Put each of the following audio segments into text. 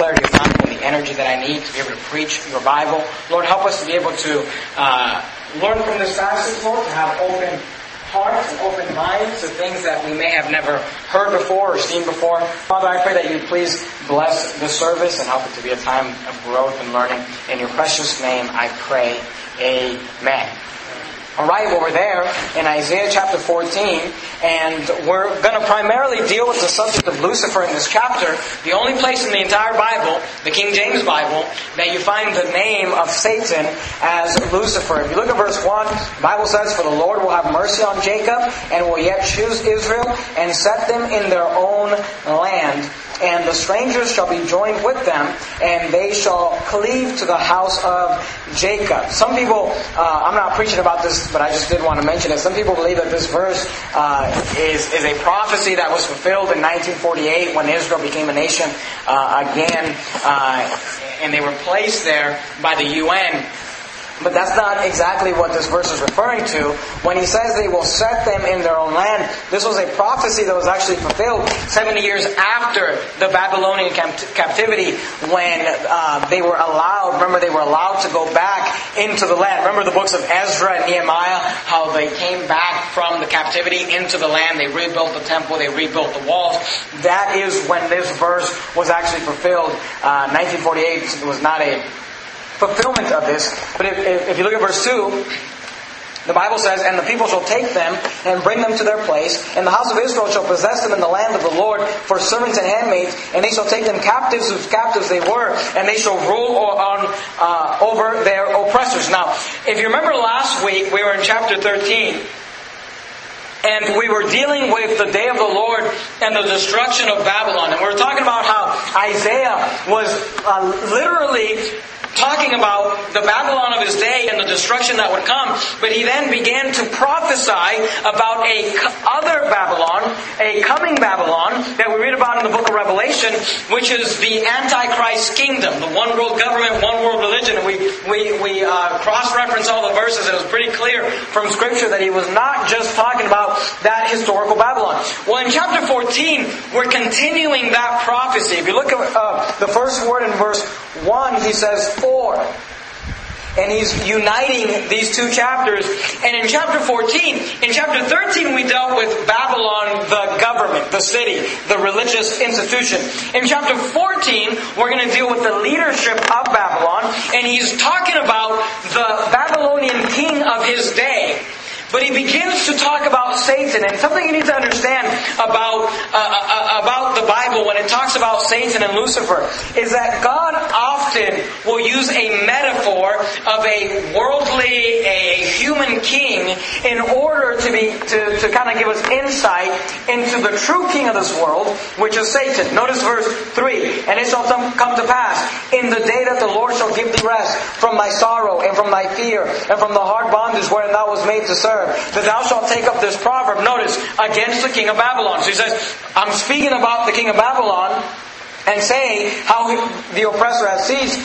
clarity of mind and the energy that I need to be able to preach your Bible. Lord, help us to be able to learn from this passage, Lord, to have open hearts and open minds to things that we may have never heard before or seen before. Father, I pray that you please bless this service and help it to be a time of growth and learning. In your precious name, I pray. Amen. Alright, well, we're there in Isaiah chapter 14, and we're going to primarily deal with the subject of Lucifer in this chapter. The only place in the entire Bible, the King James Bible, that you find the name of Satan as Lucifer. If you look at verse 1, the Bible says, "For the Lord will have mercy on Jacob, and will yet choose Israel, and set them in their own land. And the strangers shall be joined with them, and they shall cleave to the house of Jacob." Some people, I'm not preaching about this, but I just did want to mention it. Some people believe that this verse is a prophecy that was fulfilled in 1948 when Israel became a nation again, and they were placed there by the UN. But that's not exactly what this verse is referring to. When he says they will set them in their own land, this was a prophecy that was actually fulfilled 70 years after the Babylonian captivity when they were allowed, to go back into the land. Remember the books of Ezra and Nehemiah, how they came back from the captivity into the land. They rebuilt the temple, they rebuilt the walls. That is when this verse was actually fulfilled. 1948 was not a fulfillment of this, but if you look at verse 2, the Bible says, "And the people shall take them, and bring them to their place, and the house of Israel shall possess them in the land of the Lord, for servants and handmaids, and they shall take them captives whose captives they were, and they shall rule over their oppressors." Now, if you remember last week, we were in chapter 13, and we were dealing with the day of the Lord and the destruction of Babylon, and we were talking about how Isaiah was literally talking about the Babylon of his day and the destruction that would come. But he then began to prophesy about another Babylon, a coming Babylon that we read about in the book of Revelation, which is the Antichrist kingdom, the one world government, one world religion. And we cross-reference all the verses, and it was pretty clear from Scripture that he was not just talking about that historical Babylon. Well, in chapter 14, we're continuing that prophecy. If you look at the first word in verse 1, he says, "For." And he's uniting these two chapters. And in chapter 13 we dealt with Babylon, the government, the city, the religious institution. In chapter 14, we're going to deal with the leadership of Babylon. And he's talking about the Babylonian king of his day. But he begins to talk about Satan, and something you need to understand about the Bible when it talks about Satan and Lucifer is that God often will use a metaphor of a worldly, a human king in order to kind of give us insight into the true king of this world, which is Satan. Notice verse 3, "And it shall come to pass in the day that the Lord shall give thee rest from thy sorrow and from thy fear and from the hard bondage wherein thou wast made to serve, that thou shalt take up this proverb," notice, "against the king of Babylon." So he says, I'm speaking about the king of Babylon and saying how the oppressor has seized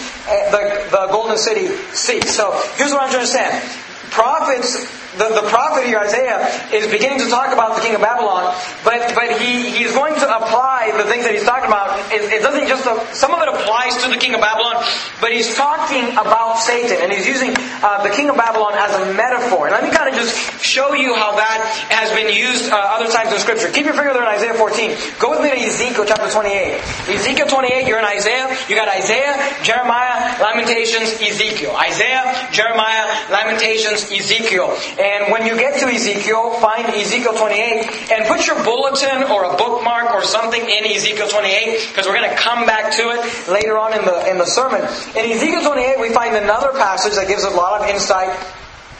the golden city seat. So here's what I want you to understand. The prophet here, Isaiah, is beginning to talk about the king of Babylon, but he's going to apply the things that he's talking about. It doesn't just, some of it applies to the king of Babylon, but he's talking about Satan, and he's using the king of Babylon as a metaphor. And let me kind of just show you how that has been used other times in Scripture. Keep your finger there in Isaiah 14. Go with me to Ezekiel chapter 28. Ezekiel 28, you're in Isaiah. You got Isaiah, Jeremiah, Lamentations, Ezekiel. Isaiah, Jeremiah, Lamentations, Ezekiel. And when you get to Ezekiel, find Ezekiel 28 and put your bulletin or a bookmark or something in Ezekiel 28, because we're going to come back to it later on in the sermon. In Ezekiel 28, we find another passage that gives a lot of insight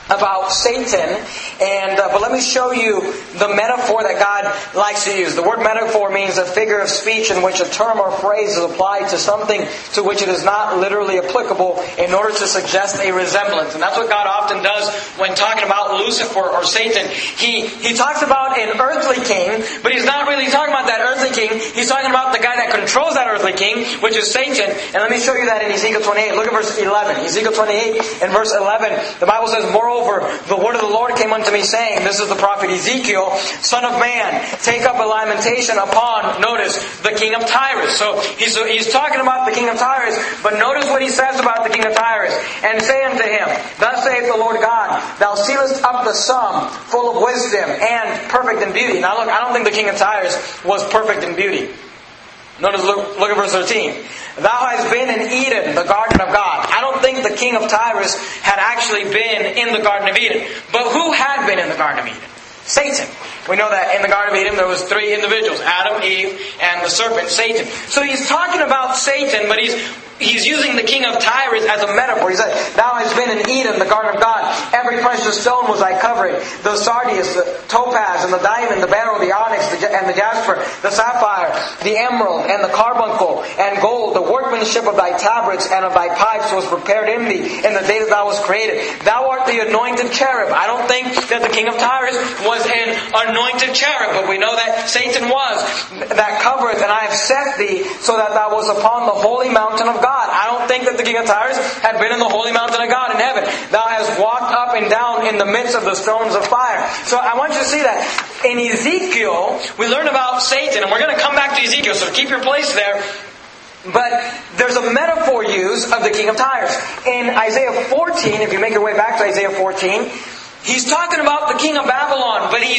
about Satan, but let me show you the metaphor that God likes to use. The word metaphor means a figure of speech in which a term or phrase is applied to something to which it is not literally applicable in order to suggest a resemblance. And that's what God often does when talking about Lucifer or Satan. He talks about an earthly king, but he's not really talking about that earthly king. He's talking about the guy that controls that earthly king, which is Satan. And let me show you that in Ezekiel 28. Look at verse 11. Ezekiel 28 and verse 11. The Bible says, "Moreover, Moreover, the word of the Lord came unto me, saying, this is the prophet Ezekiel, son of man, take up a lamentation upon, notice, the king of Tyrus. So he's talking about the king of Tyrus, but notice what he says about the king of Tyrus. And say unto him, thus saith the Lord God, thou sealest up the sum, full of wisdom and perfect in beauty. Now look, I don't think the king of Tyrus was perfect in beauty. Notice, look at verse 13. Thou hast been in Eden, the garden of God. I don't think the king of Tyrus had actually been in the Garden of Eden. But who had been in the Garden of Eden? Satan. We know that in the Garden of Eden there was three individuals, Adam, Eve, and the serpent, Satan. So he's talking about Satan, but he's using the king of Tyrus as a metaphor. He said, thou hast been in Eden, the garden of God. Every precious stone was thy covering. The sardius, the topaz, and the diamond, the beryl, the onyx, and the jasper, the sapphire, the emerald, and the carbuncle, and gold. The workmanship of thy tabrets and of thy pipes was prepared in thee in the day that thou was created. Thou art the anointed cherub. I don't think that the king of Tyrus was an anointed cherub, but we know that Satan was. That covereth, and I have set thee so that thou was upon the holy mountain of God. I don't think that the king of Tyrus had been in the holy mountain of God in heaven. Thou hast walked up and down in the midst of the stones of fire. So I want you to see that in Ezekiel, we learn about Satan, and we're going to come back to Ezekiel, so keep your place there. But there's a metaphor used of the king of Tyrus. In Isaiah 14, if you make your way back to Isaiah 14, he's talking about the king of Babylon, but he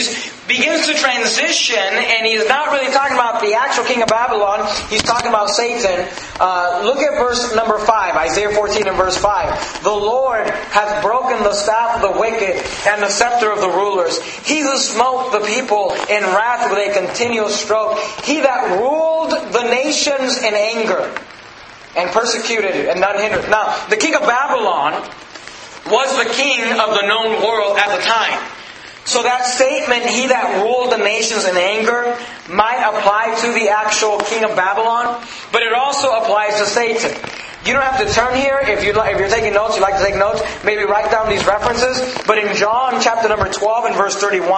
begins to transition, and he's not really talking about the actual king of Babylon. He's talking about Satan. Look at verse number 5, Isaiah 14 and verse 5. The Lord hath broken the staff of the wicked and the scepter of the rulers. He who smote the people in wrath with a continual stroke. He that ruled the nations in anger and persecuted and not hindered. Now, the king of Babylon was the king of the known world at the time. So that statement, he that ruled the nations in anger, might apply to the actual king of Babylon, but it also applies to Satan. You don't have to turn here. If you're taking notes, you like to take notes, maybe write down these references. But in John chapter number 12 and verse 31,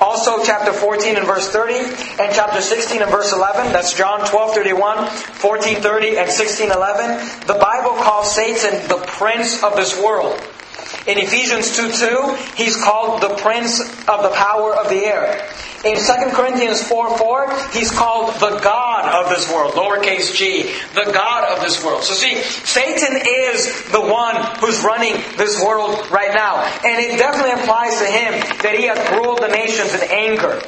also chapter 14 and verse 30, and chapter 16 and verse 11, that's John 12:31, 14:30, and 16:11, the Bible calls Satan the prince of this world. In Ephesians 2:2, he's called the prince of the power of the air. In 2 Corinthians 4:4, he's called the God of this world, lowercase g, the God of this world. So see, Satan is the one who's running this world right now. And it definitely applies to him that he hath ruled the nations in anger.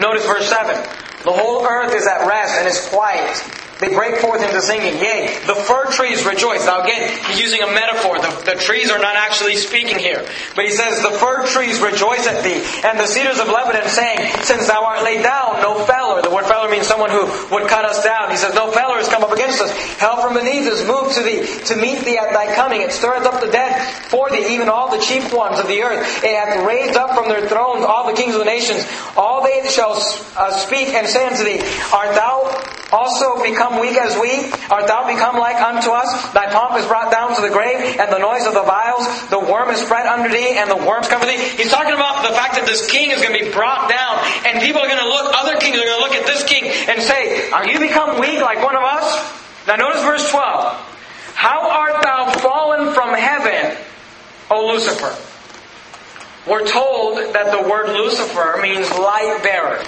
Notice verse 7. The whole earth is at rest and is quiet. They break forth into singing. Yea, the fir trees rejoice. Now again, he's using a metaphor. The trees are not actually speaking here. But he says, the fir trees rejoice at thee, and the cedars of Lebanon, saying, since thou art laid down, no feller. The word feller means someone who would cut us down. He says, no feller has come up against us. Hell from beneath is moved to thee, to meet thee at thy coming. It stirreth up the dead for thee, even all the chief ones of the earth. It hath raised up from their thrones all the kings of the nations. All they shall speak and say unto thee, art thou also become weak as we? Art thou become like unto us? Thy pomp is brought down to the grave, and the noise of the vials, the worm is spread under thee, and the worms cover thee. He's talking about the fact that this king is going to be brought down, and people are going to look, other kings are going to look at this king and say, are you become weak like one of us? Now notice verse 12. How art thou fallen from heaven, O Lucifer? We're told that the word Lucifer means light bearer.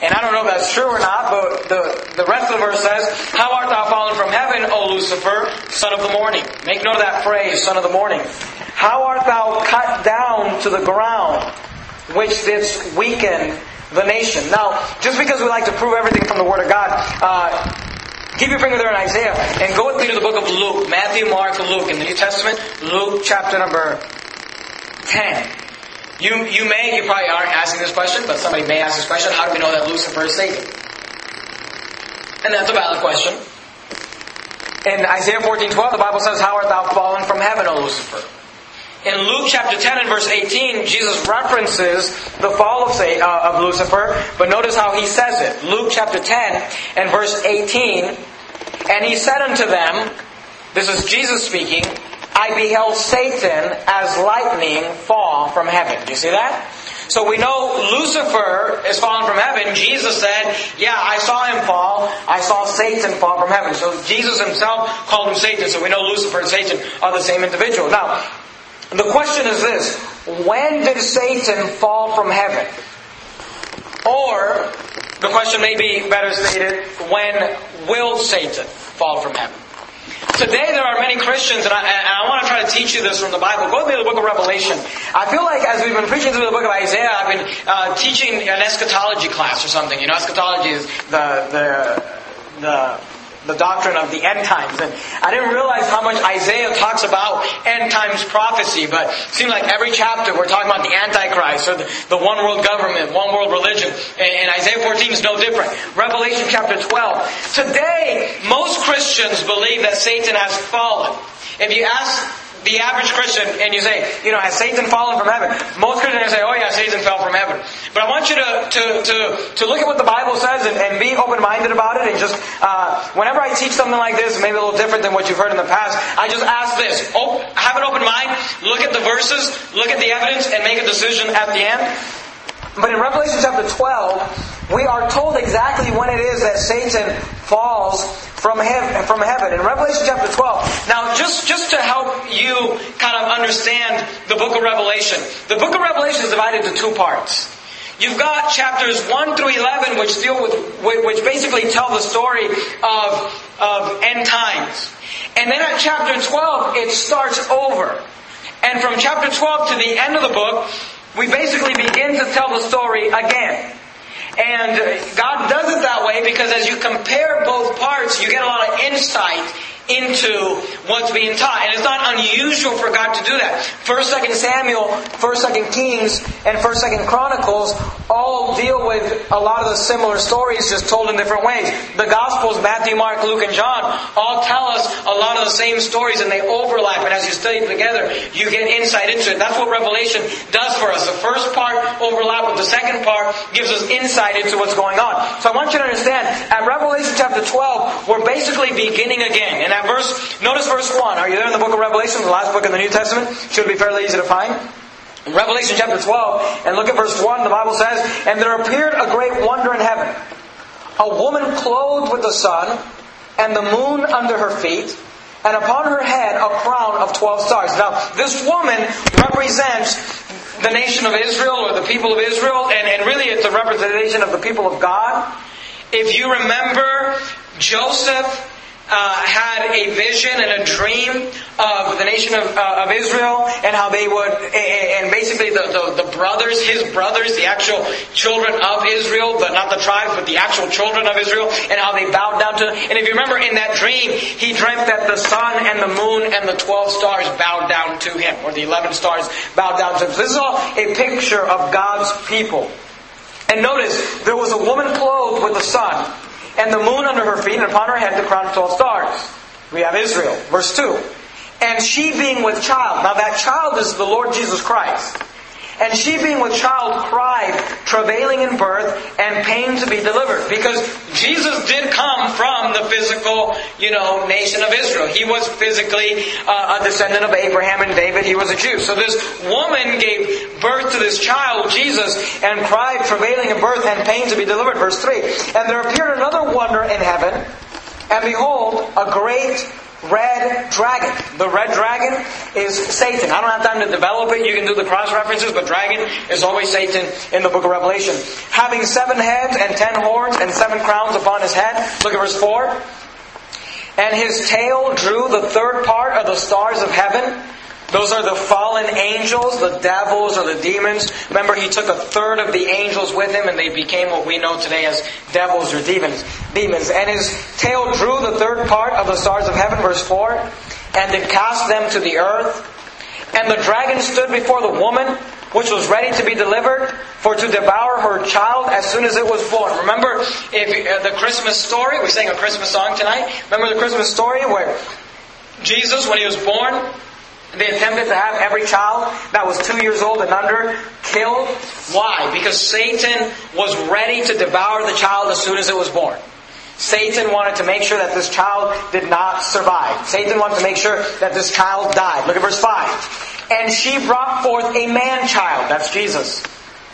And I don't know if that's true or not, but the rest of the verse says, how art thou fallen from heaven, O Lucifer, son of the morning. Make note of that phrase, son of the morning. How art thou cut down to the ground, which didst weaken the nation. Now, just because we like to prove everything from the Word of God, keep your finger there in Isaiah, and go with me to the book of Luke, Matthew, Mark, and Luke. In the New Testament, Luke chapter number 10. You probably aren't asking this question, but somebody may ask this question. How do we know that Lucifer is Satan? And that's a valid question. In Isaiah 14:12, the Bible says, how art thou fallen from heaven, O Lucifer? In Luke chapter 10 and verse 18, Jesus references the fall of Lucifer, but notice how he says it. Luke chapter 10 and verse 18, and he said unto them, this is Jesus speaking, I beheld Satan as lightning fall from heaven. Do you see that? So we know Lucifer is fallen from heaven. Jesus said, yeah, I saw him fall. I saw Satan fall from heaven. So Jesus himself called him Satan. So we know Lucifer and Satan are the same individual. Now, And the question is this: when did Satan fall from heaven? Or, the question may be better stated, when will Satan fall from heaven? Today there are many Christians, and I want to try to teach you this from the Bible. Go to the book of Revelation. I feel like as we've been preaching through the book of Isaiah, I've been teaching an eschatology class or something. You know, eschatology is the doctrine of the end times. And I didn't realize how much Isaiah talks about end times prophecy, but it seems like every chapter we're talking about the Antichrist or the one world government, one world religion. And Isaiah 14 is no different. Revelation chapter 12. Today, most Christians believe that Satan has fallen. If you ask the average Christian and you say, you know, has Satan fallen from heaven? Most Christians say, oh yeah, Satan fell from heaven. But I want you to look at what the Bible says and be open-minded about it. And just, whenever I teach something like this, maybe a little different than what you've heard in the past, I just ask this. Have an open mind, look at the verses, look at the evidence, and make a decision at the end. But in Revelation chapter 12, we are told exactly when it is that Satan falls from heaven. In Revelation chapter 12. Now, just to help you kind of understand the book of Revelation. The book of Revelation is divided into two parts. You've got chapters 1 through 11, which deal with, which basically tell the story of end times. And then at chapter 12, it starts over. And from chapter 12 to the end of the book, we basically begin to tell the story again. And God does it that way because as you compare both parts, you get a lot of insight into what's being taught. And it's not unusual for God to do that. 1st, 2nd Samuel, 1st, 2nd Kings, and 1st, 2nd Chronicles all deal with a lot of the similar stories just told in different ways. The Gospels, Matthew, Mark, Luke, and John, all tell us a lot of the same stories and they overlap. And as you study them together, you get insight into it. That's what Revelation does for us. The first part overlaps with the second part, gives us insight into what's going on. So I want you to understand, at Revelation chapter 12, we're basically beginning again. And verse, notice verse 1. Are you there in the book of Revelation, the last book in the New Testament? Should be fairly easy to find. In Revelation chapter 12, and look at verse 1, the Bible says, "And there appeared a great wonder in heaven, a woman clothed with the sun, and the moon under her feet, and upon her head a crown of 12 stars." Now, this woman represents the nation of Israel, or the people of Israel, and really it's a representation of the people of God. If you remember, Joseph had a vision and a dream of the nation of Israel and how they would, and basically the brothers, his brothers, the actual children of Israel, but not the tribes, but the actual children of Israel, and how they bowed down to them. And if you remember in that dream, he dreamt that the sun and the moon and the 12 stars bowed down to him, or the 11 stars bowed down to him. So this is all a picture of God's people. And notice, there was a woman clothed with the sun, and the moon under her feet, and upon her head the crown of 12 stars. We have Israel. Verse 2. "And she being with child." Now that child is the Lord Jesus Christ. "And she being with child cried, travailing in birth, and pain to be delivered." Because Jesus did come from the physical, you know, nation of Israel. He was physically a descendant of Abraham and David. He was a Jew. So this woman gave birth to this child, Jesus, and cried, travailing in birth, and pain to be delivered. Verse 3. "And there appeared another wonder in heaven, and behold, a great red dragon." The red dragon is Satan. I don't have time to develop it. You can do the cross references, but dragon is always Satan in the book of Revelation. "Having 7 heads and 10 horns and 7 crowns upon his head." Look at verse 4. "And his tail drew the third part of the stars of heaven." Those are the fallen angels, the devils, or the demons. Remember, he took a third of the angels with him, and they became what we know today as devils or demons. "And his tail drew the third part of the stars of heaven," verse 4, "and did cast them to the earth. And the dragon stood before the woman, which was ready to be delivered, for to devour her child as soon as it was born." Remember if the Christmas story? We sang a Christmas song tonight. Remember the Christmas story where Jesus, when he was born, they attempted to have every child that was 2 years old and under killed. Why? Because Satan was ready to devour the child as soon as it was born. Satan wanted to make sure that this child did not survive. Satan wanted to make sure that this child died. Look at verse 5. "And she brought forth a man-child." That's Jesus.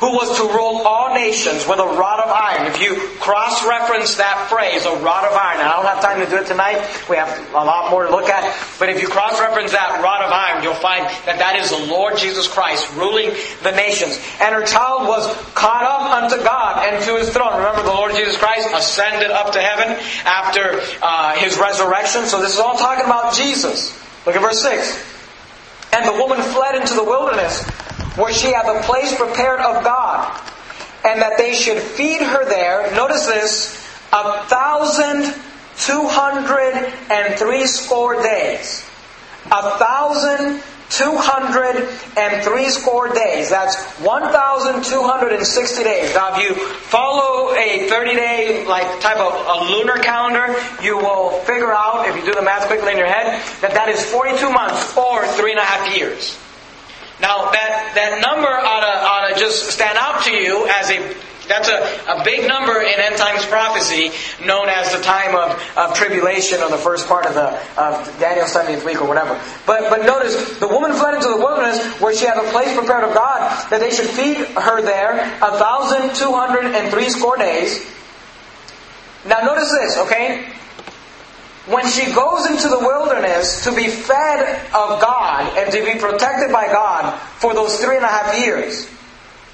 who was to rule all nations with a rod of iron. If you cross-reference that phrase, a rod of iron, and I don't have time to do it tonight, we have a lot more to look at, but if you cross-reference that rod of iron, you'll find that that is the Lord Jesus Christ ruling the nations. And her child was caught up unto God and to His throne. Remember, the Lord Jesus Christ ascended up to heaven after His resurrection. So this is all talking about Jesus. Look at verse 6. And the woman fled into the wilderness, where she had the place prepared of God, and that they should feed her there, notice this, 1,263 days. 1,263 days. That's 1,260 days. Now, if you follow a 30-day like type of a lunar calendar, you will figure out, if you do the math quickly in your head, that is 42 months or 3.5 years. Now, that number ought to just stand out to you as that's a big number in end times prophecy, known as the time of tribulation, or the first part of Daniel's 70th week or whatever. But notice, the woman fled into the wilderness, where she had a place prepared of God, that they should feed her there 1,263 days. Now notice this, okay? When she goes into the wilderness to be fed of God and to be protected by God for those 3.5 years,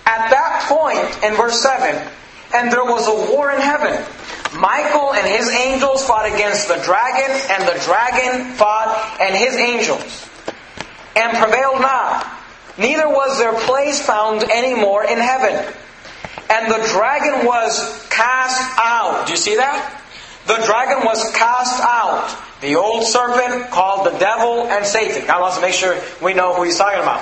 at that point, in verse 7, and there was a war in heaven. Michael and his angels fought against the dragon, and the dragon fought and his angels, and prevailed not. Neither was their place found any more in heaven. And the dragon was cast out. Do you see that? The dragon was cast out, the old serpent called the devil and Satan. God wants to make sure we know who He's talking about.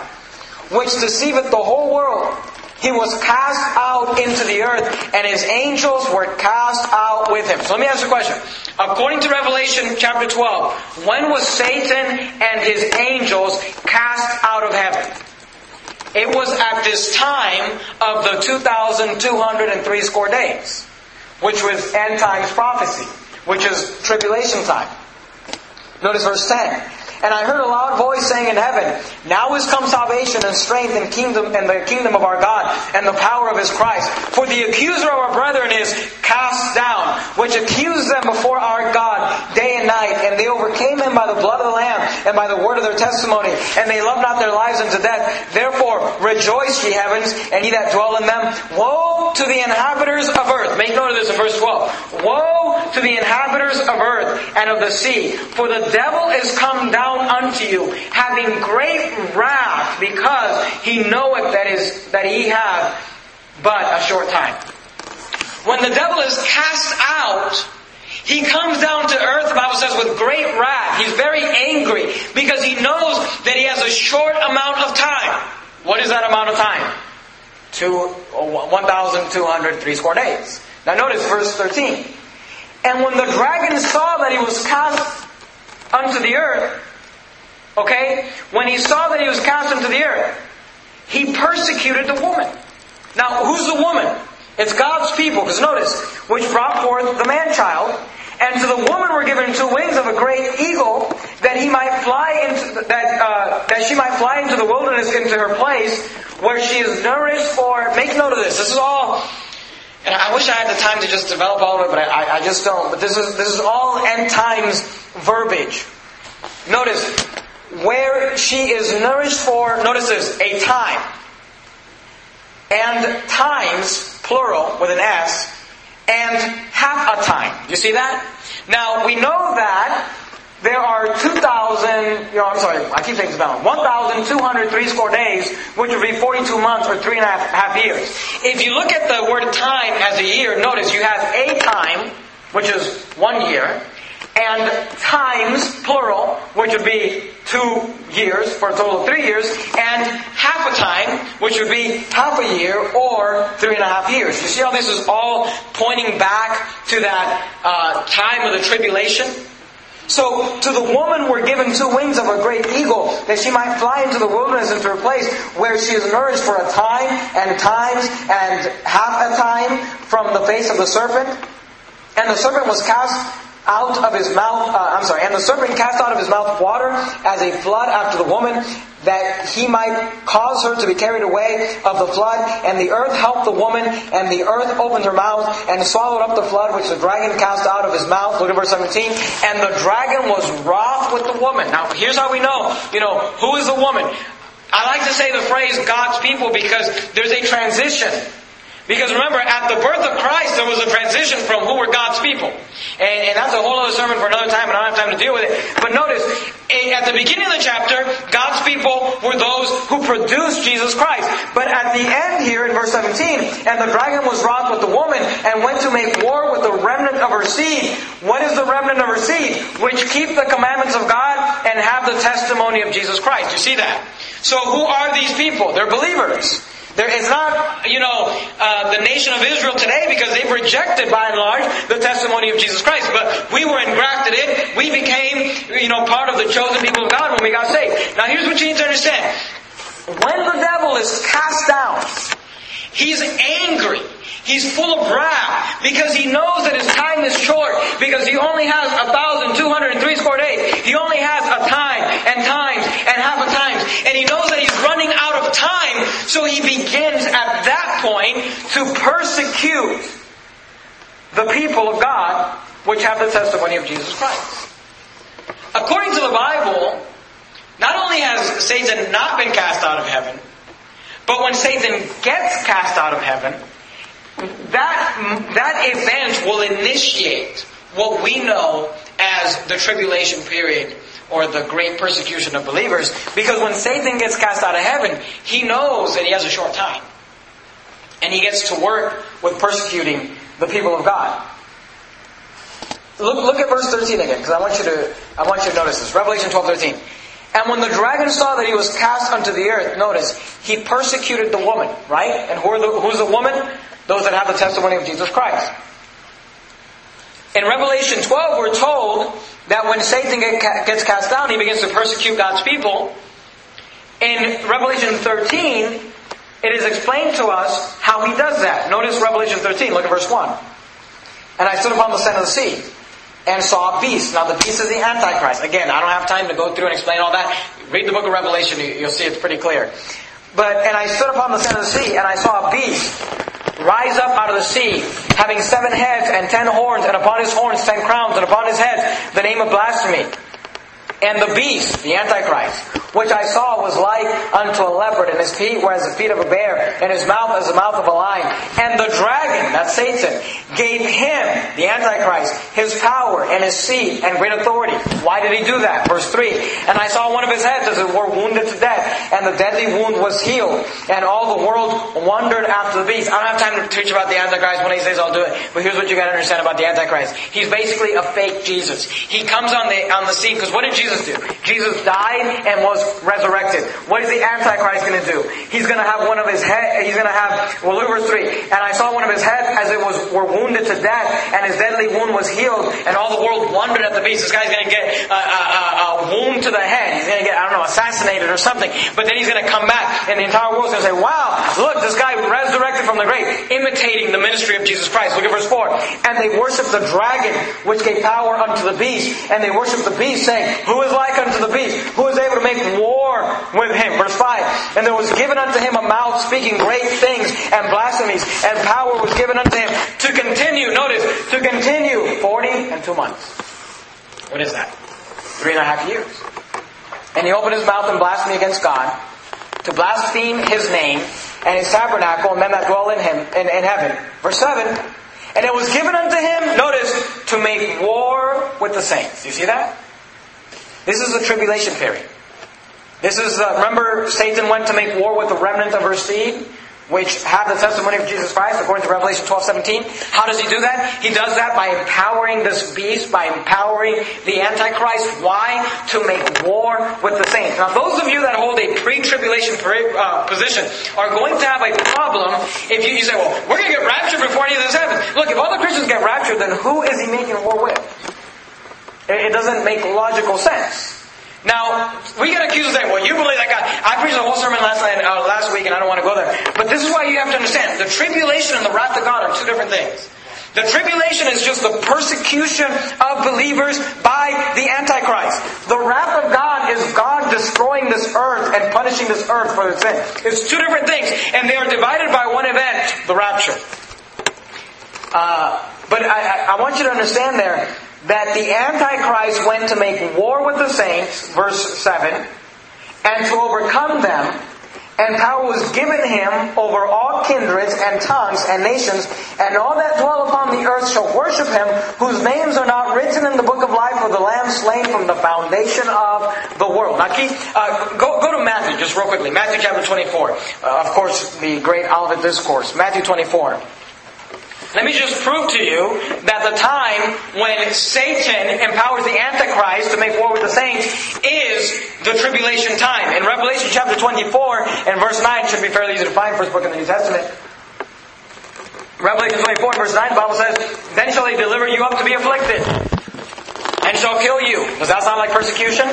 Which deceiveth the whole world. He was cast out into the earth, and his angels were cast out with him. So let me ask you a question. According to Revelation chapter 12, when was Satan and his angels cast out of heaven? It was at this time of the 2,263 days, which was end times prophecy, which is tribulation time. Notice verse 10. And I heard a loud voice saying in heaven, Now is come salvation and strength and the kingdom of our God and the power of His Christ. For the accuser of our brethren is cast down, which accused them before our God day and night. And they overcame him by the blood of the Lamb and by the word of their testimony. And they loved not their lives unto death. Therefore rejoice, ye heavens, and ye that dwell in them. Woe to the inhabitants of earth. Make note of this in verse 12. Woe to the inhabitants of earth and of the sea. For the devil is come down unto you, having great wrath, because he knoweth that he hath but a short time. When the devil is cast out, he comes down to earth, the Bible says, with great wrath. He's very angry because he knows that he has a short amount of time. What is that amount of time? 1,263 days. Now notice verse 13. And when the dragon saw that he was cast unto the earth, okay? When he saw that he was cast into the earth, he persecuted the woman. Now, who's the woman? It's God's people. Because notice, which brought forth the man-child, and to the woman were given two wings of a great eagle, that she might fly into the wilderness, into her place, where she is nourished for. Make note of this. This is all. And I wish I had the time to just develop all of it, but I just don't. But this is all end times verbiage. Notice, where she is nourished for, notice this, a time. And times, plural, with an S, and half a time. You see that? Now, we know that there are 1,263 days, which would be 42 months or 3.5 years. If you look at the word time as a year, notice you have a time, which is 1 year, and times, plural, which would be 2 years, for a total of 3 years, and half a time, which would be half a year, or 3.5 years. You see how this is all pointing back to that time of the tribulation? So, to the woman were given two wings of a great eagle, that she might fly into the wilderness, into her place, where she is nourished for a time, and times, and half a time, from the face of the serpent. And the serpent was cast out of his mouth, and the serpent cast out of his mouth water as a flood after the woman, that he might cause her to be carried away of the flood. And the earth helped the woman, and the earth opened her mouth and swallowed up the flood which the dragon cast out of his mouth. Look at verse 17. And the dragon was wroth with the woman. Now here's how we know, who is the woman? I like to say the phrase God's people because there's a transition. Because remember, at the birth of Christ, there was a transition from who were God's people. And that's a whole other sermon for another time, and I don't have time to deal with it. But notice, at the beginning of the chapter, God's people were those who produced Jesus Christ. But at the end here, in verse 17, and the dragon was wroth with the woman, and went to make war with the remnant of her seed. What is the remnant of her seed? Which keep the commandments of God, and have the testimony of Jesus Christ. You see that? So who are these people? They're believers. It's not, the nation of Israel today, because they've rejected, by and large, the testimony of Jesus Christ. But we were engrafted in. We became, part of the chosen people of God when we got saved. Now, here's what you need to understand. When the devil is cast down, he's angry. He's full of wrath, because he knows that his time is short, because he only has 1,263 days. He only has a time, and times, and half a times. And he knows that he's running out of time, so he begins at that point to persecute the people of God, which have the testimony of Jesus Christ. According to the Bible, not only has Satan not been cast out of heaven, but when Satan gets cast out of heaven, that event will initiate what we know as the tribulation period, or the great persecution of believers. Because when Satan gets cast out of heaven, he knows that he has a short time. And he gets to work with persecuting the people of God. Look at verse 13 again, because I want you to notice this. Revelation 12:13. And when the dragon saw that he was cast unto the earth, notice, he persecuted the woman, right? And who's the woman? Those that have the testimony of Jesus Christ. In Revelation 12, we're told that when Satan gets cast down, he begins to persecute God's people. In Revelation 13, it is explained to us how he does that. Notice Revelation 13, look at verse 1. And I stood upon the sand of the sea, and saw a beast. Now the beast is the Antichrist. Again, I don't have time to go through and explain all that. Read the book of Revelation, you'll see it's pretty clear. And I stood upon the sand of the sea, and I saw a beast rise up out of the sea, having 7 heads and 10 horns, and upon his horns 10 crowns, and upon his heads the name of blasphemy. And the beast, the Antichrist, which I saw was like unto a leopard, and his feet were as the feet of a bear, and his mouth as the mouth of a lion. And the dragon, that's Satan, gave him, the Antichrist, his power and his seat and great authority. Why did he do that? Verse 3. And I saw one of his heads as it were wounded to death, and the deadly wound was healed. And all the world wondered after the beast. I don't have time to teach about the Antichrist. When he says I'll do it. But here's what you got to understand about the Antichrist. He's basically a fake Jesus. He comes on the scene, because what did Jesus do? Jesus died and was resurrected. What is the Antichrist going to do? He's going to have one of his head. He's going to have. Well, look at verse 3. And I saw one of his heads as it were wounded to death, and his deadly wound was healed. And all the world wondered at the beast. This guy's going to get a wound to the head. He's going to get assassinated or something. But then he's going to come back, and the entire world's going to say, "Wow, look, this guy resurrected from the grave," imitating the ministry of Jesus Christ. Look at verse 4. And they worshipped the dragon, which gave power unto the beast, and they worshipped the beast, saying, "Who is like unto the beast? Who is able to make war with him?" Verse 5. And there was given unto him a mouth speaking great things and blasphemies, and power was given unto him to continue. Notice, to continue 42 months. What is that? 3.5 years. And he opened his mouth in blasphemy against God, to blaspheme his name and his tabernacle and them that dwell in him in heaven. Verse 7. And it was given unto him, notice, to make war with the saints. You see that? This is the tribulation period. This is, remember, Satan went to make war with the remnant of her seed, which have the testimony of Jesus Christ, according to Revelation 12:17. How does he do that? He does that by empowering this beast, by empowering the Antichrist. Why? To make war with the saints. Now, those of you that hold a pre-tribulation position are going to have a problem if you say, well, we're going to get raptured before any of this happens. Look, if all the Christians get raptured, then who is he making war with? It doesn't make logical sense. Now, we get accused of saying, well, you believe that God. I preached a whole sermon last week, and I don't want to go there. But this is why you have to understand. The tribulation and the wrath of God are two different things. The tribulation is just the persecution of believers by the Antichrist. The wrath of God is God destroying this earth and punishing this earth for their sin. It's two different things, and they are divided by one event, the rapture. But I want you to understand there that the Antichrist went to make war with the saints, verse 7, and to overcome them. And power was given him over all kindreds and tongues and nations, and all that dwell upon the earth shall worship him, whose names are not written in the book of life of the Lamb slain from the foundation of the world. Now, Keith, go to Matthew just real quickly. Matthew chapter 24. Of course, the great Olivet Discourse. Matthew 24. Let me just prove to you that the time when Satan empowers the Antichrist to make war with the saints is the tribulation time. In Revelation chapter 24 and verse 9, should be fairly easy to find, first book in the New Testament. Revelation 24 and verse 9, the Bible says, "Then shall they deliver you up to be afflicted, and shall kill you." Does that sound like persecution?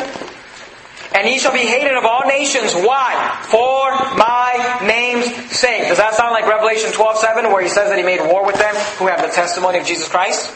"And ye shall be hated of all nations." Why? "For my name's sake." Does that sound like Revelation 12:7, where he says that he made war with them who have the testimony of Jesus Christ?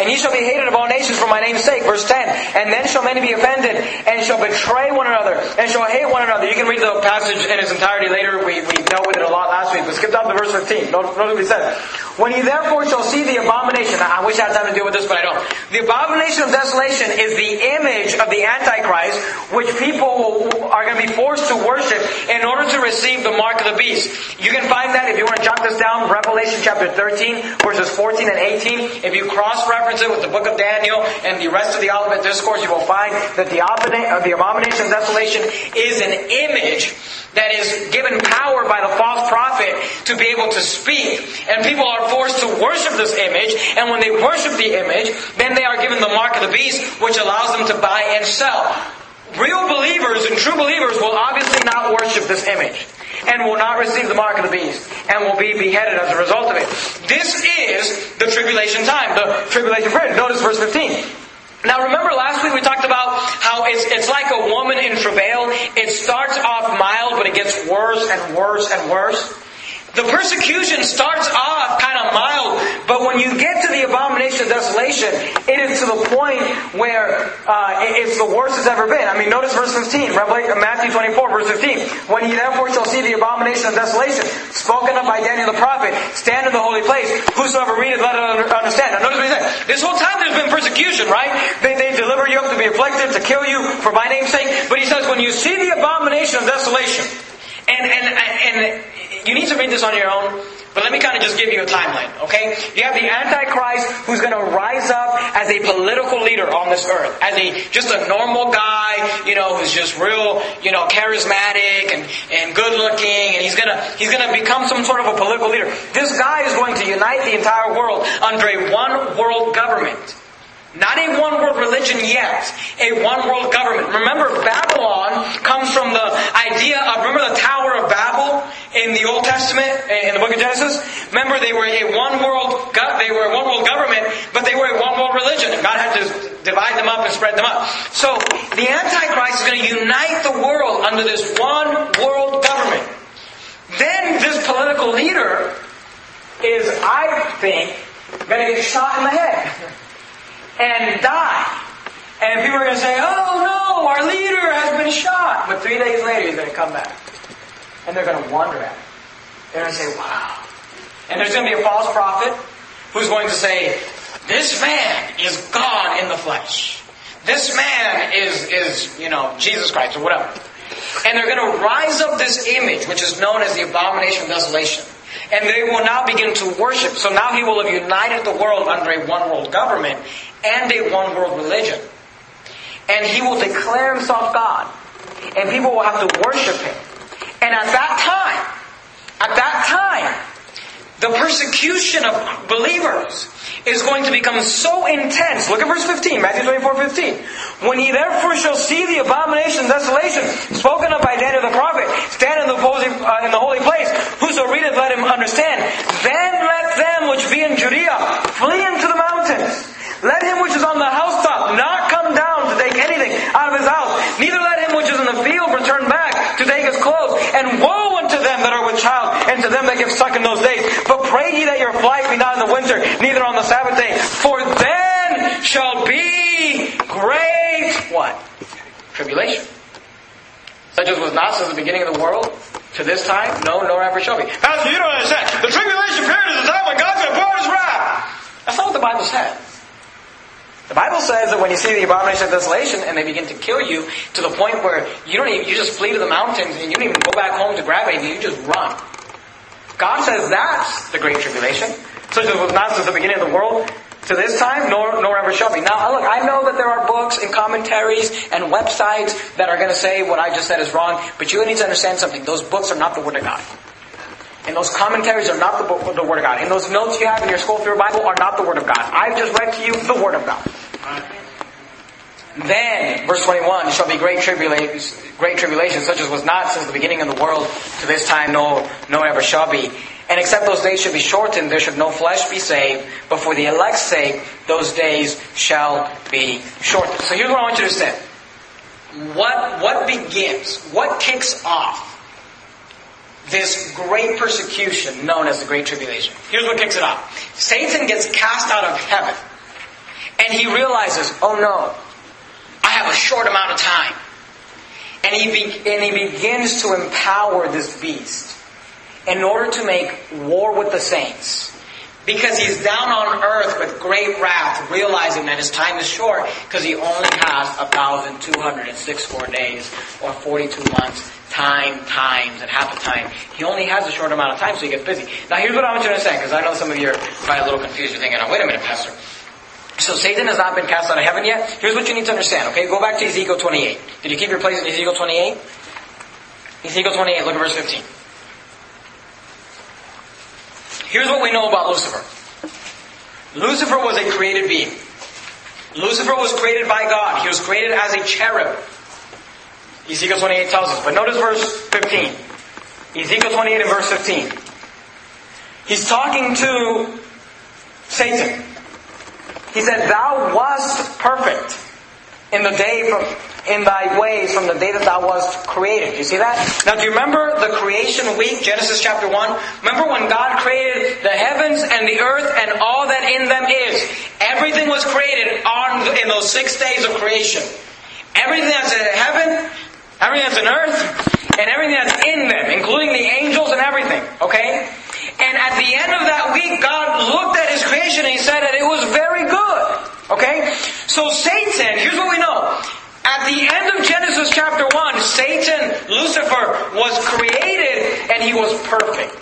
"And ye shall be hated of all nations for my name's sake." Verse 10. "And then shall many be offended, and shall betray one another, and shall hate one another." You can read the passage in its entirety later. We dealt with it a lot last week. But skip down to verse 15. Notice what he says. "When ye therefore shall see the abomination..." I wish I had time to deal with this, but I don't. The abomination of desolation is the image of the Antichrist, which people are going to be forced to worship in order to receive the mark of the beast. You can find that, if you want to jot this down, Revelation chapter 13, verses 14 and 18. If you cross-reference it with the book of Daniel and the rest of the Olivet Discourse, you will find that the abomination of desolation is an image that is given power by the false prophet to be able to speak, and people are forced to worship this image, and when they worship the image, then they are given the mark of the beast, which allows them to buy and sell. Real believers and true believers will obviously not worship this image, and will not receive the mark of the beast, and will be beheaded as a result of it. This is the tribulation time, the tribulation period. Notice verse 15. Now remember last week we talked about how it's like a woman in travail. It starts off mild, but it gets worse and worse and worse. The persecution starts off kind of mild, but when you get to the abomination of desolation, it is to the point where it's the worst it's ever been. I mean, notice verse 15, Matthew 24, verse 15. "When ye therefore shall see the abomination of desolation, spoken of by Daniel the prophet, stand in the holy place, whosoever readeth, let him understand." Now notice what he said. This whole time there's been persecution, right? They deliver you up to be afflicted, to kill you for my name's sake. But he says, when you see the abomination of desolation, and you need to read this on your own, but let me kind of just give you a timeline, okay? You have the Antichrist, who's going to rise up as a political leader on this earth, as just a normal guy, who's just real, charismatic and good looking, and he's going to become some sort of a political leader. This guy is going to unite the entire world under a one world government. Not a one-world religion yet, a one-world government. Remember, Babylon comes from the idea of, remember the Tower of Babel in the Old Testament, in the book of Genesis? Remember, they were a one-world government, but they were a one-world religion, and God had to divide them up and spread them up. So, the Antichrist is going to unite the world under this one-world government. Then, this political leader is, I think, going to get shot in the head and die. And people are going to say, "Oh no, our leader has been shot." But 3 days later, he's going to come back. And they're going to wonder at him. They're going to say, "Wow." And there's going to be a false prophet who's going to say, "This man is God in the flesh. This man is Jesus Christ," or whatever. And they're going to rise up this image, which is known as the abomination of desolation. And they will now begin to worship. So now he will have united the world under a one-world government and a one-world religion. And he will declare himself God. And people will have to worship him. And at that time, the persecution of believers is going to become so intense. Look at verse 15, Matthew 24, 15. "When ye therefore shall see the abomination of desolation, spoken of by Daniel the prophet, stand in the holy place, whoso readeth, let him understand. Then let them which be in Judea flee into the mountains. Let him which is on the housetop not come down to take anything out of his house, neither let him which is in the field return back to take his clothes. And woe unto them that are with child, and to them that give suck in those days. But pray ye that your flight be not not in the winter, neither on the Sabbath day. For then shall be great, what? Tribulation. Such as was not since the beginning of the world to this time, no, nor ever shall be. Pastor, you don't understand. The tribulation period is the time when God's going to pour out His wrath. That's not what the Bible said. The Bible says that when you see the abomination of desolation and they begin to kill you to the point where you don't even, you just flee to the mountains and you don't even go back home to grab anything, you just run. God says that's the great tribulation, such as was not since the beginning of the world to this time, nor ever shall be. Now, look, I know that there are books and commentaries and websites that are going to say what I just said is wrong, but you need to understand something. Those books are not the Word of God. And those commentaries are not the Word of God. And those notes you have in your school through your Bible are not the Word of God. I've just read to you the Word of God. Then, verse 21, shall be great tribulation, such as was not since the beginning of the world to this time, no ever shall be. And except those days should be shortened, there should no flesh be saved. But for the elect's sake, those days shall be shortened. So here's what I want you to understand. What begins, what kicks off this great persecution known as the Great Tribulation? Here's what kicks it off. Satan gets cast out of heaven. And he realizes, oh no, I have a short amount of time. And he begins to empower this beast in order to make war with the saints. Because he's down on earth with great wrath, realizing that his time is short because he only has 1,206 more days or 42 months. Times and half the time. He only has a short amount of time, so he gets busy. Now here's what I want you to understand, because I know some of you are probably a little confused. You're thinking, oh, wait a minute, Pastor. So Satan has not been cast out of heaven yet? Here's what you need to understand, okay? Go back to Ezekiel 28. Did you keep your place in Ezekiel 28? Ezekiel 28, look at verse 15. Here's what we know about Lucifer. Lucifer was a created being. Lucifer was created by God. He was created as a cherub. Ezekiel 28 tells us. But notice verse 15. Ezekiel 28 and verse 15. He's talking to Satan. He said, thou wast perfect in thy ways from the day that thou wast created. Do you see that? Now do you remember the creation week, Genesis chapter 1? Remember when God created the heavens and the earth and all that in them is. Everything was created in those 6 days of creation. Everything that's in heaven, everything that's in earth, and everything that's in them, including the angels and everything, okay? And at the end of that week, God looked at His creation and He said that it was very good, okay? So Satan, here's what we know. At the end of Genesis chapter 1, Satan, Lucifer, was created and he was perfect.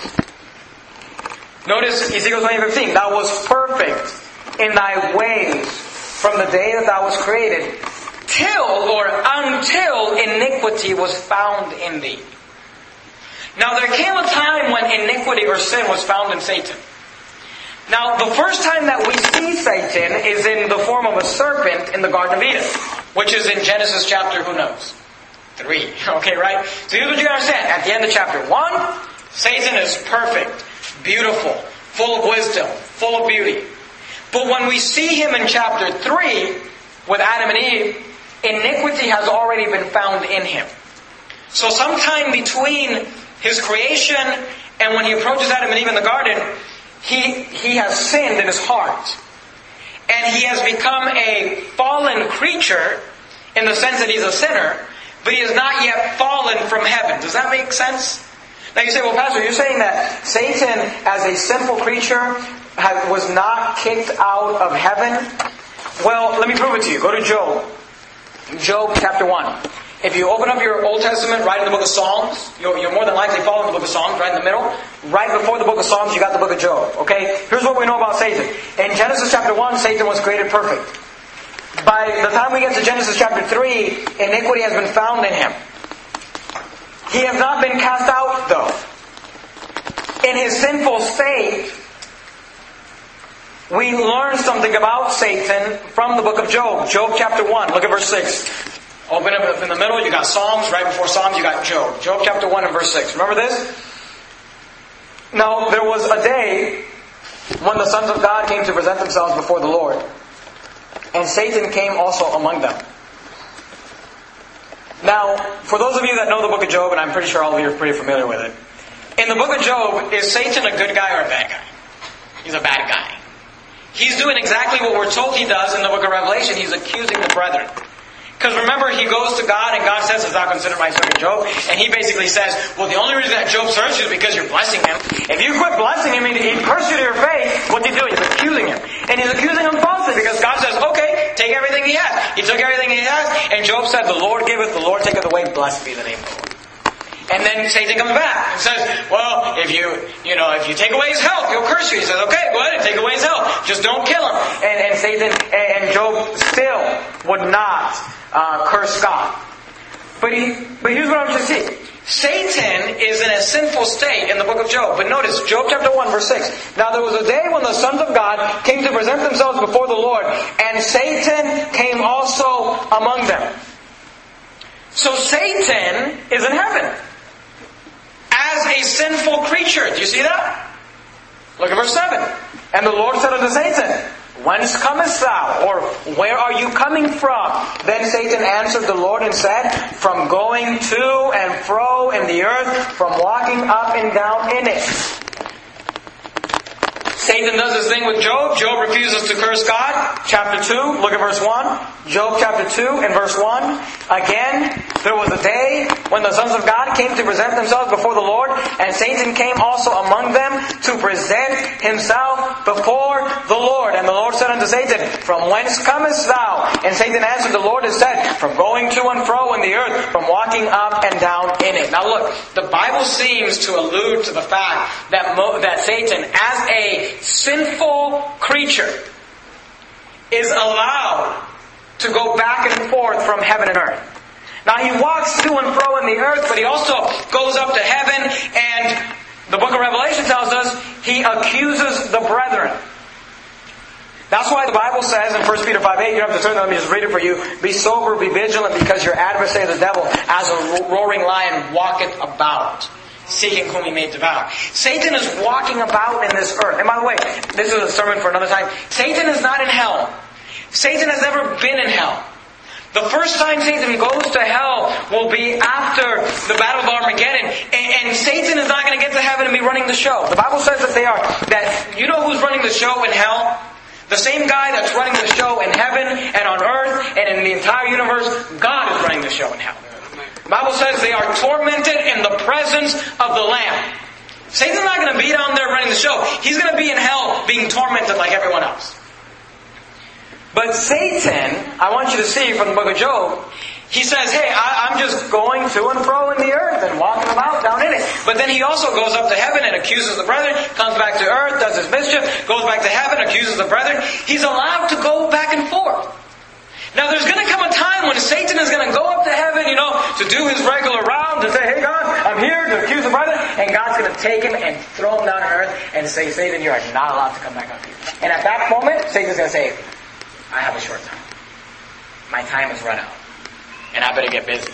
Notice Ezekiel 20:15, thou wast perfect in thy ways from the day that thou wast created, until iniquity was found in thee. Now there came a time when iniquity or sin was found in Satan. Now the first time that we see Satan is in the form of a serpent in the Garden of Eden, which is in Genesis chapter, who knows? 3. Okay, right? So here's what you understand. At the end of chapter 1, Satan is perfect, beautiful, full of wisdom, full of beauty. But when we see him in chapter 3, with Adam and Eve, iniquity has already been found in him. So sometime between his creation and when he approaches Adam and Eve in the garden, he has sinned in his heart. And he has become a fallen creature in the sense that he's a sinner, but he has not yet fallen from heaven. Does that make sense? Now you say, well, Pastor, you're saying that Satan as a sinful creature was not kicked out of heaven? Well, let me prove it to you. Go to Job. Job chapter 1. If you open up your Old Testament right in the book of Psalms, you're more than likely following the book of Psalms right in the middle. Right before the book of Psalms, you got the book of Job. Okay? Here's what we know about Satan. In Genesis chapter 1, Satan was created perfect. By the time we get to Genesis chapter 3, iniquity has been found in him. He has not been cast out, though. In his sinful state, we learn something about Satan from the book of Job. Job chapter 1, look at verse 6. Open up in the middle, you got Psalms. Right before Psalms, you got Job. Job chapter 1 and verse 6. Remember this? Now, there was a day when the sons of God came to present themselves before the Lord, and Satan came also among them. Now, for those of you that know the book of Job, and I'm pretty sure all of you are pretty familiar with it, in the book of Job, is Satan a good guy or a bad guy? He's a bad guy. He's doing exactly what we're told he does in the book of Revelation. He's accusing the brethren. Because remember, he goes to God and God says, "Has thou considered my servant Job?" And he basically says, well, the only reason that Job serves you is because you're blessing him. If you quit blessing him and he curses you to your face, what's he doing? He's accusing him. And he's accusing him falsely because God says, okay, take everything he has. He took everything he has. And Job said, "The Lord giveth, the Lord taketh away, blessed be the name of the Lord." And then Satan comes back and says, well, if you take away his health, he'll curse you. He says, okay, go ahead and take away his health. Just don't kill him. And Satan and Job still would not curse God. But here's what I'm going to see. Satan is in a sinful state in the book of Job. But notice, Job chapter 1, verse 6. "Now there was a day when the sons of God came to present themselves before the Lord, and Satan came also among them." So Satan is in heaven as a sinful creature. Do you see that? Look at verse 7. "And the Lord said unto Satan, Whence comest thou? Or where are you coming from? Then Satan answered the Lord and said, From going to and fro in the earth, from walking up and down in it." Satan does his thing with Job. Job refuses to curse God. Chapter 2, look at verse 1. Job chapter 2 and verse 1. "Again, there was a day when the sons of God came to present themselves before the Lord, and Satan came also among them to present himself before the Lord. And the Lord said unto Satan, From whence comest thou? And Satan answered the Lord and said, From going to and fro in the earth, from walking up and down in it." Now look, the Bible seems to allude to the fact that that Satan, as a sinful creature, is allowed to go back and forth from heaven and earth. Now he walks to and fro in the earth, but he also goes up to heaven, and the book of Revelation tells us he accuses the brethren. That's why the Bible says in 1 Peter 5:8, you don't have to turn, let me just read it for you. "Be sober, be vigilant, because your adversary the devil, as a roaring lion, walketh about, seeking whom he may devour." Satan is walking about in this earth. And by the way, this is a sermon for another time. Satan is not in hell. Satan has never been in hell. The first time Satan goes to hell will be after the Battle of Armageddon. And Satan is not going to get to heaven and be running the show. The Bible says that they are. That you know who's running the show in hell? The same guy that's running the show in heaven and on earth and in the entire universe, God is running the show in hell. The Bible says they are tormented in the presence of the Lamb. Satan's not going to be down there running the show. He's going to be in hell being tormented like everyone else. But Satan, I want you to see from the book of Job, he says, hey, I'm just going to and fro in the earth and walking about down in it. But then he also goes up to heaven and accuses the brethren, comes back to earth, does his mischief, goes back to heaven, accuses the brethren. He's allowed to go back and forth. Now there's going to come a time when Satan is going to go up to heaven, to do his regular round, to say, hey God, I'm here to accuse the brother. And God's going to take him and throw him down on earth and say, Satan, you are not allowed to come back up here. And at that moment, Satan's going to say, I have a short time. My time is run out. And I better get busy.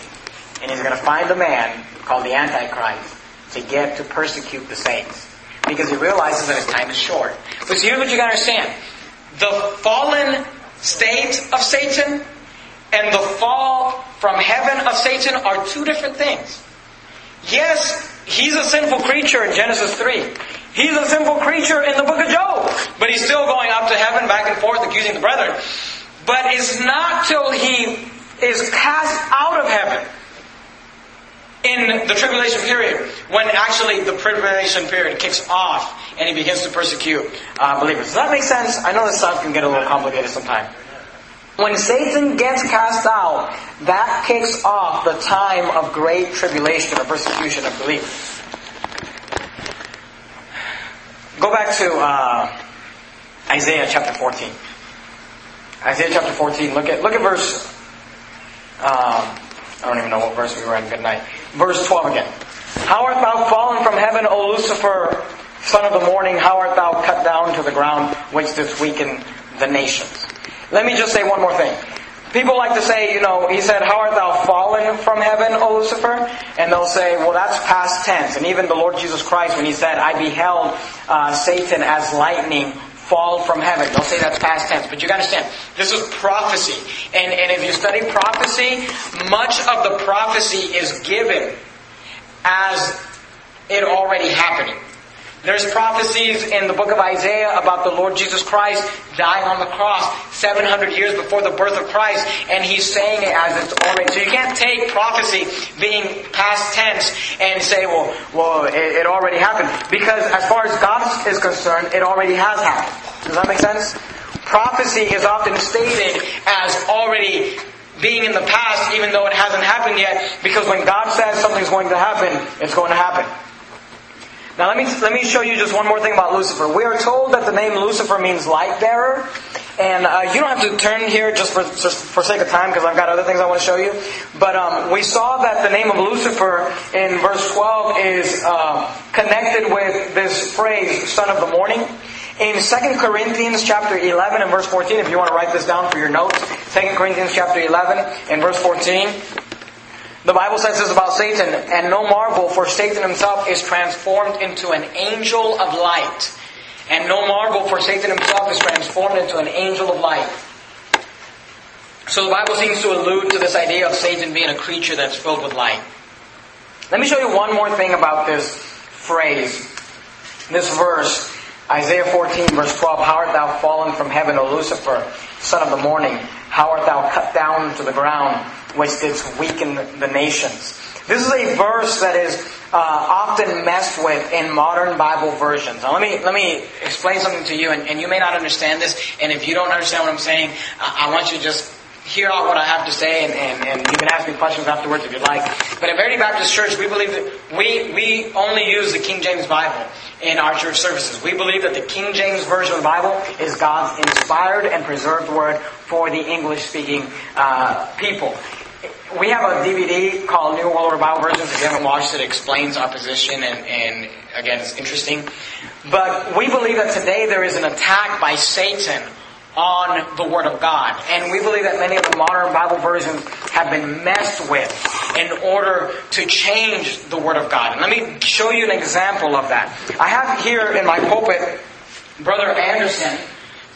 And he's going to find a man called the Antichrist to get to persecute the saints. Because he realizes that his time is short. But here's what you got to understand. The fallen state of Satan and the fall from heaven of Satan are two different things. Yes, he's a sinful creature in Genesis 3. He's a sinful creature in the book of Job. But he's still going up to heaven, back and forth, accusing the brethren. But it's not till he is cast out of heaven in the tribulation period, when actually the tribulation period kicks off and he begins to persecute believers. Does that make sense? I know this stuff can get a little complicated sometimes. When Satan gets cast out, that kicks off the time of great tribulation or persecution of believers. Go back to Isaiah chapter 14. Isaiah chapter 14, look at verse... I don't even know what verse we were in. Good night. Verse 12 again. "How art thou fallen from heaven, O Lucifer, son of the morning? How art thou cut down to the ground, which didst weaken the nations?" Let me just say one more thing. People like to say, he said, "How art thou fallen from heaven, O Lucifer?" And they'll say, well, that's past tense. And even the Lord Jesus Christ, when he said, "I beheld Satan as lightning fall from heaven," they'll say that's past tense. But you got to understand, this is prophecy. And if you study prophecy, much of the prophecy is given as it already happening. There's prophecies in the book of Isaiah about the Lord Jesus Christ dying on the cross 700 years before the birth of Christ, and he's saying it as it's already. So you can't take prophecy being past tense and say, well, it already happened. Because as far as God is concerned, it already has happened. Does that make sense? Prophecy is often stated as already being in the past, even though it hasn't happened yet, because when God says something's going to happen, it's going to happen. Now let me show you just one more thing about Lucifer. We are told that the name Lucifer means light bearer, and you don't have to turn here just for sake of time, because I've got other things I want to show you. But we saw that the name of Lucifer in verse 12 is connected with this phrase, "son of the morning." In 2 Corinthians chapter 11 and verse 14, if you want to write this down for your notes, 2 Corinthians chapter 11 and verse 14, the Bible says this about Satan, "And no marvel, for Satan himself is transformed into an angel of light." And no marvel, for Satan himself is transformed into an angel of light. So the Bible seems to allude to this idea of Satan being a creature that's filled with light. Let me show you one more thing about this phrase, this verse. Isaiah 14 verse 12, "How art thou fallen from heaven, O Lucifer, son of the morning? How art thou cut down to the ground, which didst weaken the nations?" This is a verse that is often messed with in modern Bible versions. Now let me explain something to you, and you may not understand this, and if you don't understand what I'm saying, I want you to just hear out what I have to say, and you can ask me questions afterwards if you'd like. But at Verity Baptist Church, we believe that we only use the King James Bible in our church services. We believe that the King James Version of the Bible is God's inspired and preserved word for the English-speaking people. We have a DVD called New World Order Bible Versions. If you haven't watched it, it explains our position, and again, it's interesting. But we believe that today there is an attack by Satan on the Word of God. And we believe that many of the modern Bible versions have been messed with in order to change the Word of God. And let me show you an example of that. I have here in my pulpit, Brother Anderson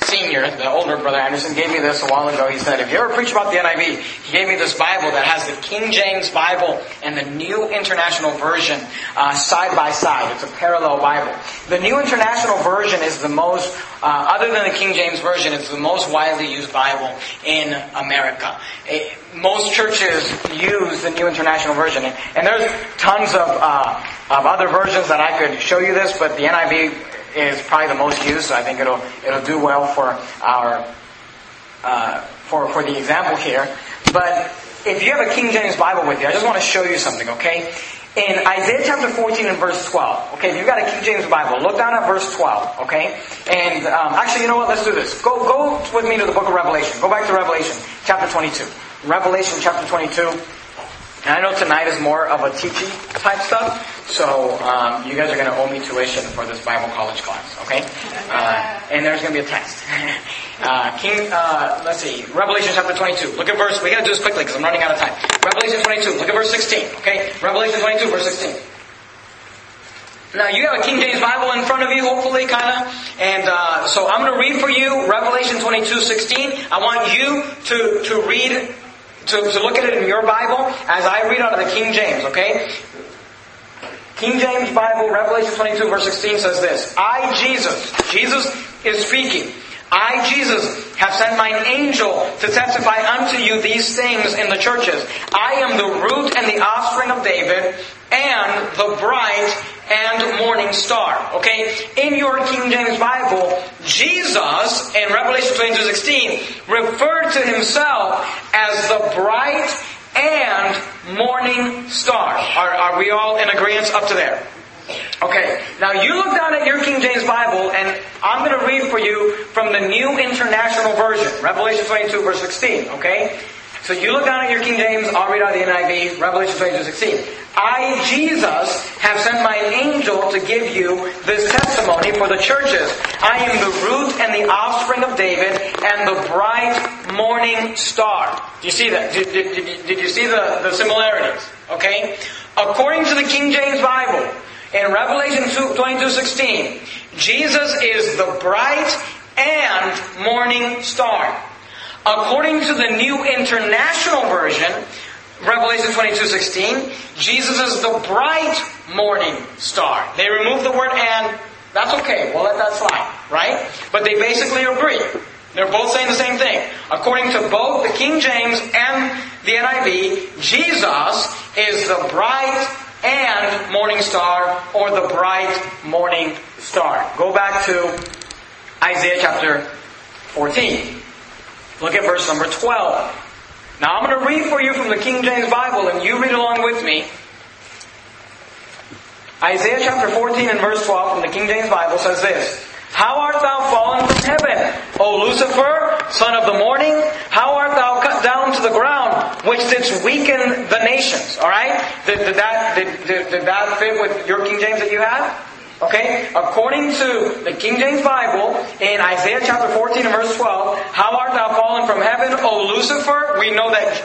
Sr., the older Brother Anderson, gave me this a while ago. He said, if you ever preach about the NIV, he gave me this Bible that has the King James Bible and the New International Version side by side. It's a parallel Bible. The New International Version is the most, other than the King James Version, it's the most widely used Bible in America. Most churches use the New International Version. And there's tons of other versions that I could show you this, but the NIV is probably the most used, so I think it'll do well for our for the example here. But if you have a King James Bible with you, I just want to show you something, okay? In Isaiah chapter 14 and verse 12, okay, if you've got a King James Bible, look down at verse 12, okay? And actually, you know what? Let's do this. Go with me to the book of Revelation. Go back to Revelation chapter 22. Revelation chapter 22. And I know tonight is more of a teaching type stuff, so you guys are going to owe me tuition for this Bible college class, okay? And there's going to be a test. Let's see, Revelation chapter 22. Look at verse, we got to do this quickly because I'm running out of time. Revelation 22, look at verse 16, okay? Revelation 22, verse 16. Now, you have a King James Bible in front of you, hopefully, kind of. And so I'm going to read for you Revelation 22, 16. I want you to read, to look at it in your Bible as I read out of the King James, okay? King James Bible, Revelation 22, verse 16 says this, "I, Jesus is speaking. I, Jesus, have sent mine angel to testify unto you these things in the churches. I am the root and the offspring of David, and the bright and morning star." Okay? In your King James Bible, Jesus, in Revelation 22:16, referred to himself as the bright and morning star. Are we all in agreement up to there? Okay, now you look down at your King James Bible, and I'm going to read for you from the New International Version, Revelation 22, verse 16, okay? So you look down at your King James, I'll read out the NIV, Revelation 22, 16. "I, Jesus, have sent my angel to give you this testimony for the churches. I am the root and the offspring of David and the bright morning star." Do you see that? Did you see the similarities? Okay? According to the King James Bible, in Revelation 22:16, Jesus is the bright and morning star. According to the New International Version, Revelation 22:16, Jesus is the bright morning star. They remove the word "and" That's okay. We'll let that slide, right? But they basically agree. They're both saying the same thing. According to both the King James and the NIV, Jesus is the bright and morning star, or the bright morning star. Go back to Isaiah chapter 14. Look at verse number 12. Now I'm going to read for you from the King James Bible, and you read along with me. Isaiah chapter 14 and verse 12 from the King James Bible says this: How art thou fallen from heaven, O Lucifer, son of the morning? How art thou cut down to the ground, which didst weaken the nations? Alright? Did that fit with your King James that you had? Okay? According to the King James Bible, in Isaiah chapter 14 and verse 12, How art thou fallen from heaven, O Lucifer? We know that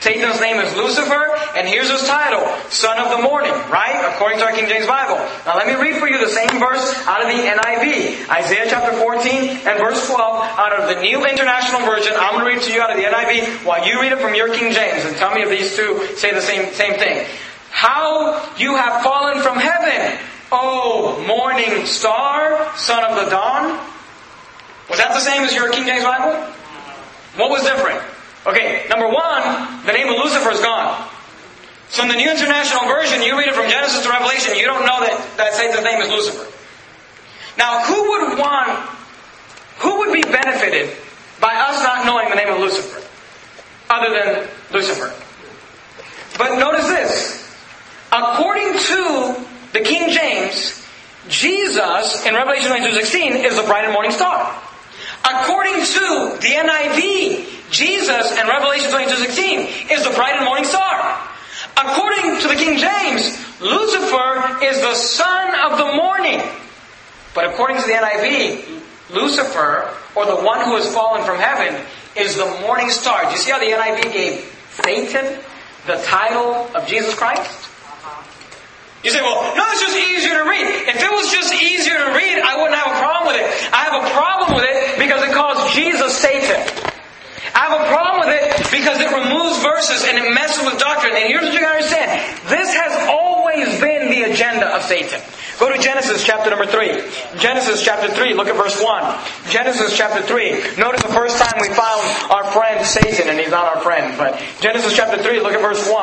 Satan's name is Lucifer, and here's his title, Son of the Morning, right? According to our King James Bible. Now let me read for you the same verse out of the NIV. Isaiah chapter 14 and verse 12, out of the New International Version. I'm going to read to you out of the NIV while you read it from your King James, and tell me if these two say the same thing. How you have fallen from heaven, O morning star, son of the dawn. Was that the same as your King James Bible? What was different? Okay, number one, the name of Lucifer is gone. So in the New International Version, you read it from Genesis to Revelation, you don't know that Satan's name is Lucifer. Now, who would be benefited by us not knowing the name of Lucifer, other than Lucifer? But notice this. According to the King James, Jesus, in Revelation 22:16, is the bright and morning star. According to the NIV, Jesus in Revelation 22:16 is the bright and morning star. According to the King James, Lucifer is the son of the morning. But according to the NIV, Lucifer, or the one who has fallen from heaven, is the morning star. Do you see how the NIV gave Satan the title of Jesus Christ? You say, well, no, it's just easier to read. If it was just easier to read, I wouldn't have a problem with it. I have a problem with it because it calls Jesus Satan. I have a problem with it because it removes verses and it messes with doctrine. And here's what you got to understand. This has always been the agenda of Satan. Go to Genesis chapter number 3. Genesis chapter 3, look at verse 1. Genesis chapter 3. Notice the first time we found our friend Satan, and he's not our friend. But Genesis chapter 3, look at verse 1.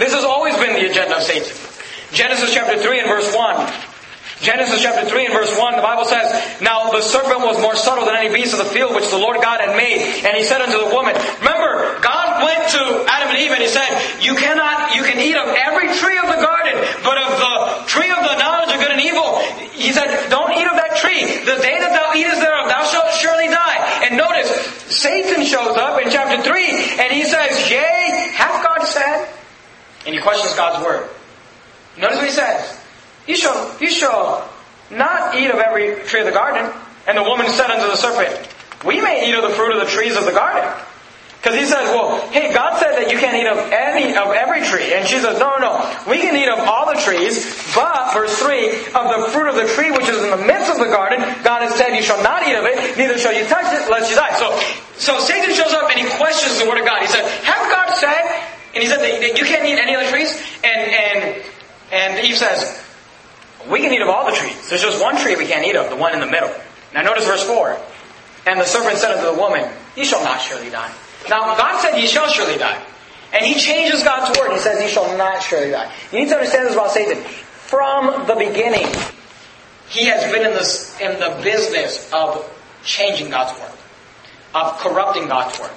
This has always been the agenda of Satan. Genesis chapter 3 and verse 1. Genesis chapter 3 and verse 1, the Bible says, Now the serpent was more subtle than any beast of the field which the Lord God had made. And he said unto the woman, Remember, God went to Adam and Eve and he said, You can eat of every tree of the garden, but of the tree of the knowledge of good and evil. He said, Don't eat of that tree. The day that thou eatest thereof, thou shalt surely die. And notice, Satan shows up in chapter 3 and he says, Yea, hath God said? And he questions God's word. Notice what he says. You shall not eat of every tree of the garden. And the woman said unto the serpent, We may eat of the fruit of the trees of the garden. Because he says, well, hey, God said that you can't eat of every tree. And she says, no. We can eat of all the trees, but, verse 3, of the fruit of the tree which is in the midst of the garden, God has said you shall not eat of it, neither shall you touch it, lest you die. So Satan shows up and he questions the word of God. He said, Hath God said? And he said that you can't eat any of the trees? And Eve says, We can eat of all the trees. There's just one tree we can't eat of, the one in the middle. Now notice verse 4. And the serpent said unto the woman, Ye shall not surely die. Now God said ye shall surely die. And he changes God's word. He says ye shall not surely die. You need to understand this about Satan. From the beginning, he has been in the business of changing God's word. Of corrupting God's word.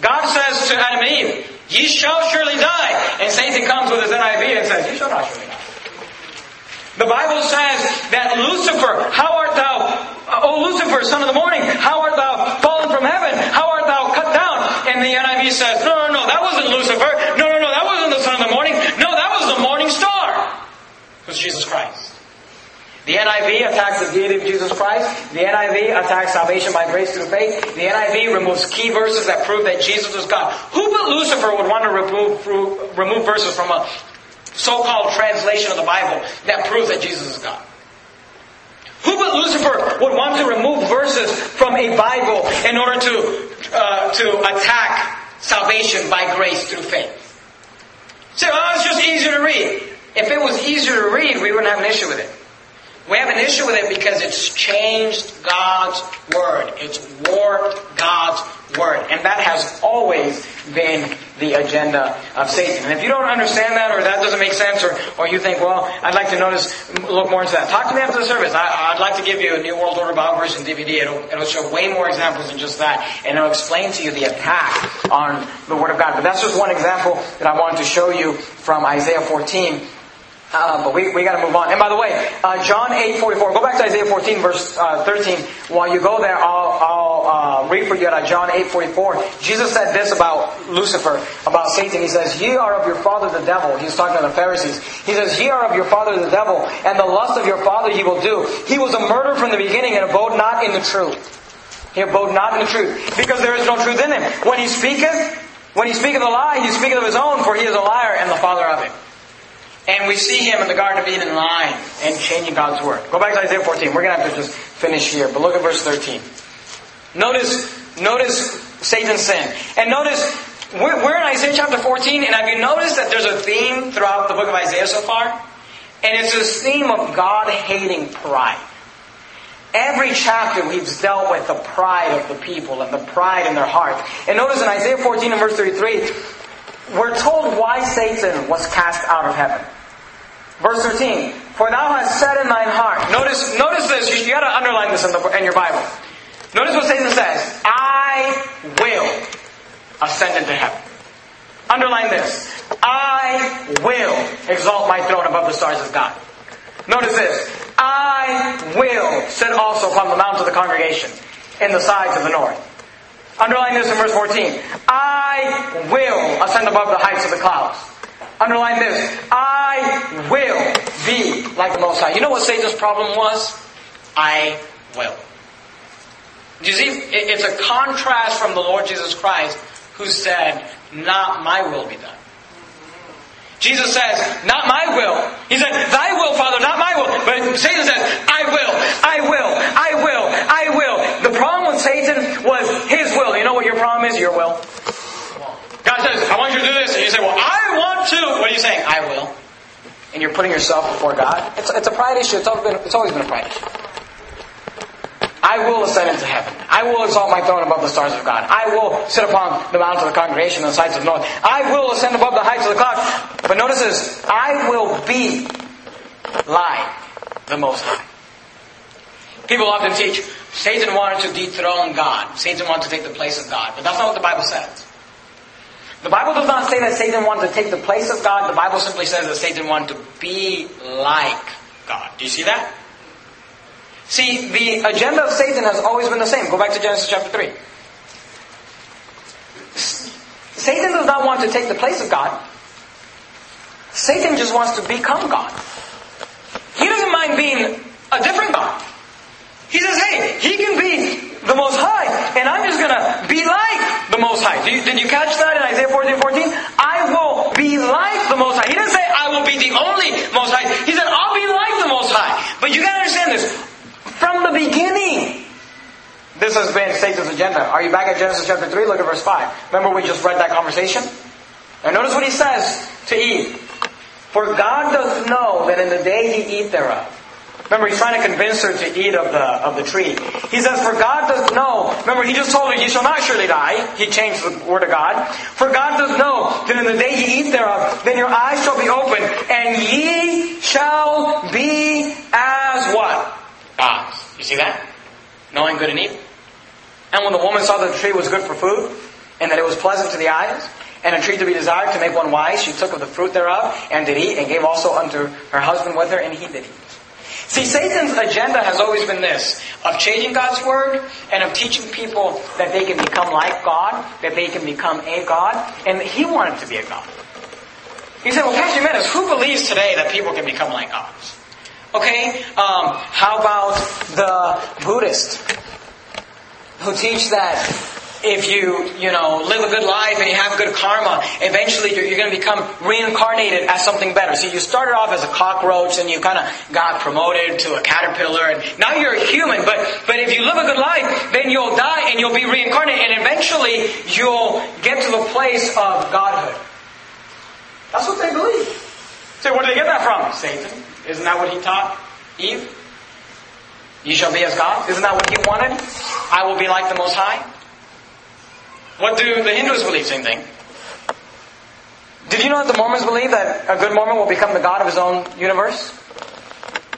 God says to Adam and Eve, Ye shall surely die. And Satan comes with his NIV and says, Ye shall not surely die. The Bible says that Lucifer, how art thou, O Lucifer, son of the morning, how art thou fallen from heaven? How art thou cut down? And the NIV says, no, that wasn't Lucifer. No, that wasn't the son of the morning. No, that was the morning star. It was Jesus Christ. The NIV attacks the deity of Jesus Christ. The NIV attacks salvation by grace through faith. The NIV removes key verses that prove that Jesus was God. Who but Lucifer would want to remove verses from a so-called translation of the Bible that proves that Jesus is God? Who but Lucifer would want to remove verses from a Bible in order to attack salvation by grace through faith? Say, well, it's just easier to read. If it was easier to read, we wouldn't have an issue with it. We have an issue with it because it's changed God's Word. It's warped God's Word. And that has always been the agenda of Satan. And if you don't understand that, or that doesn't make sense, or you think, well, I'd like to look more into that, talk to me after the service. I'd like to give you a New World Order Bible Version DVD. It'll show way more examples than just that. And it'll explain to you the attack on the Word of God. But that's just one example that I wanted to show you from Isaiah 14. But we got to move on. And by the way, John 8:44. Go back to Isaiah 14, verse 13. While you go there, I'll read for you out of John 8:44. Jesus said this about Lucifer, about Satan. He says, "Ye are of your father the devil." He's talking to the Pharisees. He says, "Ye are of your father the devil, and the lust of your father he will do. He was a murderer from the beginning and abode not in the truth." He abode not in the truth, because there is no truth in him. When he speaketh a lie, he speaketh of his own, for he is a liar and the father of it. And we see him in the Garden of Eden lying and changing God's Word. Go back to Isaiah 14. We're going to have to just finish here. But look at verse 13. Notice Satan's sin. And notice, we're in Isaiah chapter 14. And have you noticed that there's a theme throughout the book of Isaiah so far? And it's this theme of God hating pride. Every chapter we've dealt with the pride of the people and the pride in their heart. And notice in Isaiah 14 and verse 33, we're told why Satan was cast out of heaven. Verse 13, "For thou hast said in thine heart." Notice this. You got to underline this in your Bible. Notice what Satan says. "I will ascend into heaven." Underline this. "I will exalt my throne above the stars of God." Notice this. "I will sit also upon the mount of the congregation in the sides of the north." Underline this in verse 14. "I will ascend above the heights of the clouds." Underline this. "I will be like the Most High." You know what Satan's problem was? "I will." You see, it's a contrast from the Lord Jesus Christ, who said, "Not my will be done." Jesus says, "Not my will." He said, "Thy will, Father, not my will." But Satan says, "I will, I will, I will, I will." The problem with Satan was his will. You know what your problem is? Your will. God says, "I want you to do this." And you say, "Well, I want to." What are you saying? "I will." And you're putting yourself before God. It's a pride issue. It's always been a pride issue. "I will ascend into heaven. I will exalt my throne above the stars of God. I will sit upon the mount of the congregation on the sides of the north. I will ascend above the heights of the clouds." But notice this. "I will be like the Most High." People often teach, Satan wanted to dethrone God. Satan wanted to take the place of God. But that's not what the Bible says. The Bible does not say that Satan wanted to take the place of God. The Bible simply says that Satan wanted to be like God. Do you see that? See, the agenda of Satan has always been the same. Go back to Genesis chapter 3. Satan does not want to take the place of God. Satan just wants to become God. He doesn't mind being a different God. He says, hey, he can be the Most High, and I'm just going to be like the Most High. Did you catch that in Isaiah 14:14? "I will be like the Most High." He didn't say, "I will be the only Most High." He said, "I'll be like the Most High." But you got to understand this. From the beginning, this has been Satan's agenda. Are you back at Genesis chapter 3? Look at verse 5. Remember we just read that conversation? And notice what he says to Eve. "For God doth know that in the day ye eat thereof." Remember, he's trying to convince her to eat of the tree. He says, "For God doth know." Remember, he just told her, "Ye shall not surely die." He changed the word of God. "For God doth know that in the day ye eat thereof, then your eyes shall be opened, and ye shall be as" what? "Gods." You see that? Knowing good and evil. "And when the woman saw that the tree was good for food, and that it was pleasant to the eyes, and a tree to be desired to make one wise, she took of the fruit thereof, and did eat, and gave also unto her husband with her, and he did eat." See, Satan's agenda has always been this, of changing God's Word, and of teaching people that they can become like God, that they can become a God, and he wanted to be a God. He said, "Well, Pastor Menace, who believes today that people can become like gods? Okay, how about the Buddhists who teach that if you live a good life and you have good karma, eventually you're going to become reincarnated as something better. So you started off as a cockroach and you kind of got promoted to a caterpillar and now you're a human. But if you live a good life, then you'll die and you'll be reincarnated and eventually you'll get to the place of godhood." That's what they believe. So where did they get that from? Satan. Isn't that what he taught Eve? You shall be as God. Isn't that what He wanted? I will be like the Most High. What do the Hindus believe? Same thing. Did you know that the Mormons believe that a good Mormon will become the God of his own universe?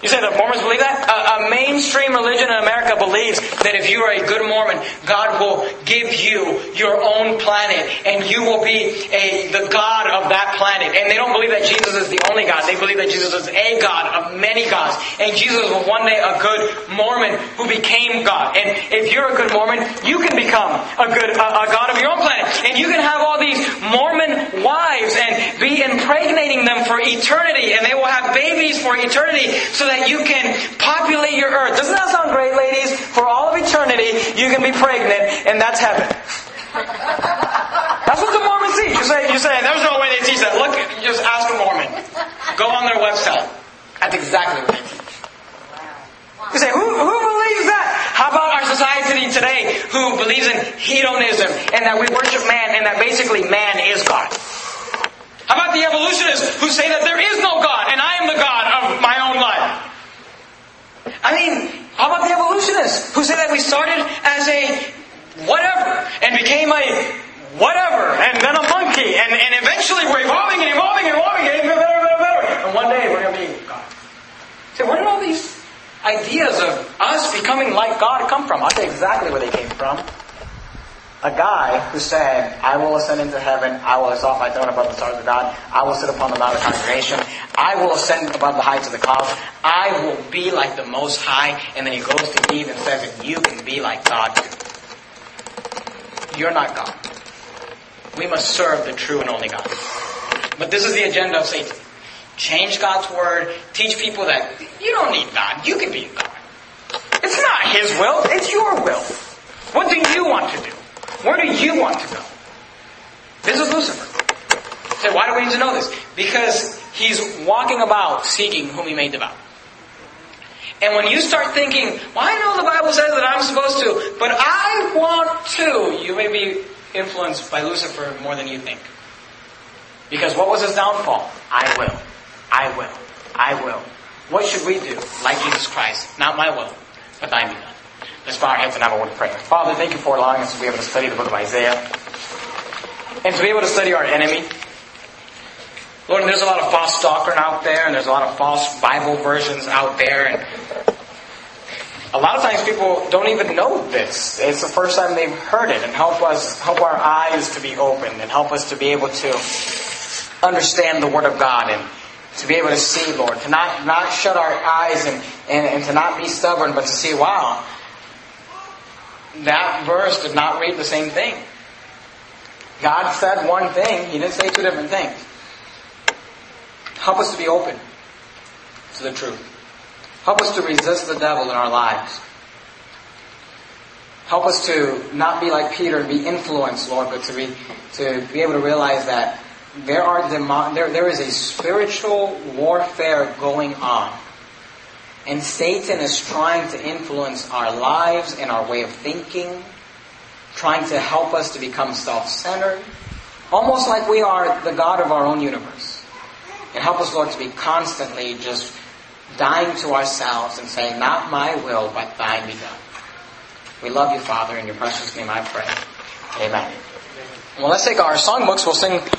You say the Mormons believe that? A mainstream religion in America believes that if you are a good Mormon, God will give you your own planet and you will be the God of that planet. And they don't believe that Jesus is the only God. They believe that Jesus is a God of many gods. And Jesus was one day a good Mormon who became God. And if you're a good Mormon, you can become a God of your own planet. And you can have all these Mormon wives and be impregnating them for eternity. And they will have babies for eternity so that you can populate your earth. Doesn't that sound great, ladies? For all of eternity, you can be pregnant, and that's heaven. That's what the Mormons teach. You say, there's no way they teach that. Look, just ask a Mormon. Go on their website. That's exactly what they teach. You say, who believes that? How about our society today who believes in hedonism, and that we worship man, and that basically man is God? How about the evolutionists who say that there is no God, and I am the God of my own life? I mean, how about the evolutionists who say that we started as a whatever, and became a whatever, and then a monkey, and eventually we're evolving and evolving and evolving, and getting better, better, better, and one day we're going to be God. So where did all these ideas of us becoming like God come from? I'll tell you exactly where they came from. A guy who said, I will ascend into heaven, I will exalt my throne above the stars of God, I will sit upon the mount of congregation, I will ascend above the heights of the clouds, I will be like the Most High, and then he goes to Eve and says that you can be like God too. You're not God. We must serve the true and only God. But this is the agenda of Satan. Change God's word, teach people that you don't need God, you can be God. It's not his will, it's your will. What do you want to do? Where do you want to go? This is Lucifer. So why do we need to know this? Because he's walking about seeking whom he may devour. And when you start thinking, well, I know the Bible says that I'm supposed to, but I want to, you may be influenced by Lucifer more than you think. Because what was his downfall? I will. I will. I will. What should we do? Like Jesus Christ. Not my will, but thine be done. Let's bow our heads and have a word of prayer. Father, thank you for allowing us to be able to study the book of Isaiah and to be able to study our enemy. Lord, there's a lot of false doctrine out there, and there's a lot of false Bible versions out there, and a lot of times people don't even know this. It's the first time they've heard it. And help our eyes to be open, and help us to be able to understand the Word of God and to be able to see, Lord, to not shut our eyes and to not be stubborn, but to see, wow, that verse did not read the same thing. God said one thing, He didn't say two different things. Help us to be open to the truth. Help us to resist the devil in our lives. Help us to not be like Peter and be influenced, Lord, but to be able to realize that there is a spiritual warfare going on. And Satan is trying to influence our lives and our way of thinking, trying to help us to become self-centered, almost like we are the God of our own universe. And help us, Lord, to be constantly just dying to ourselves and saying, not my will, but thine be done. We love you, Father, in your precious name I pray. Amen. Well, let's take our songbooks. We'll sing...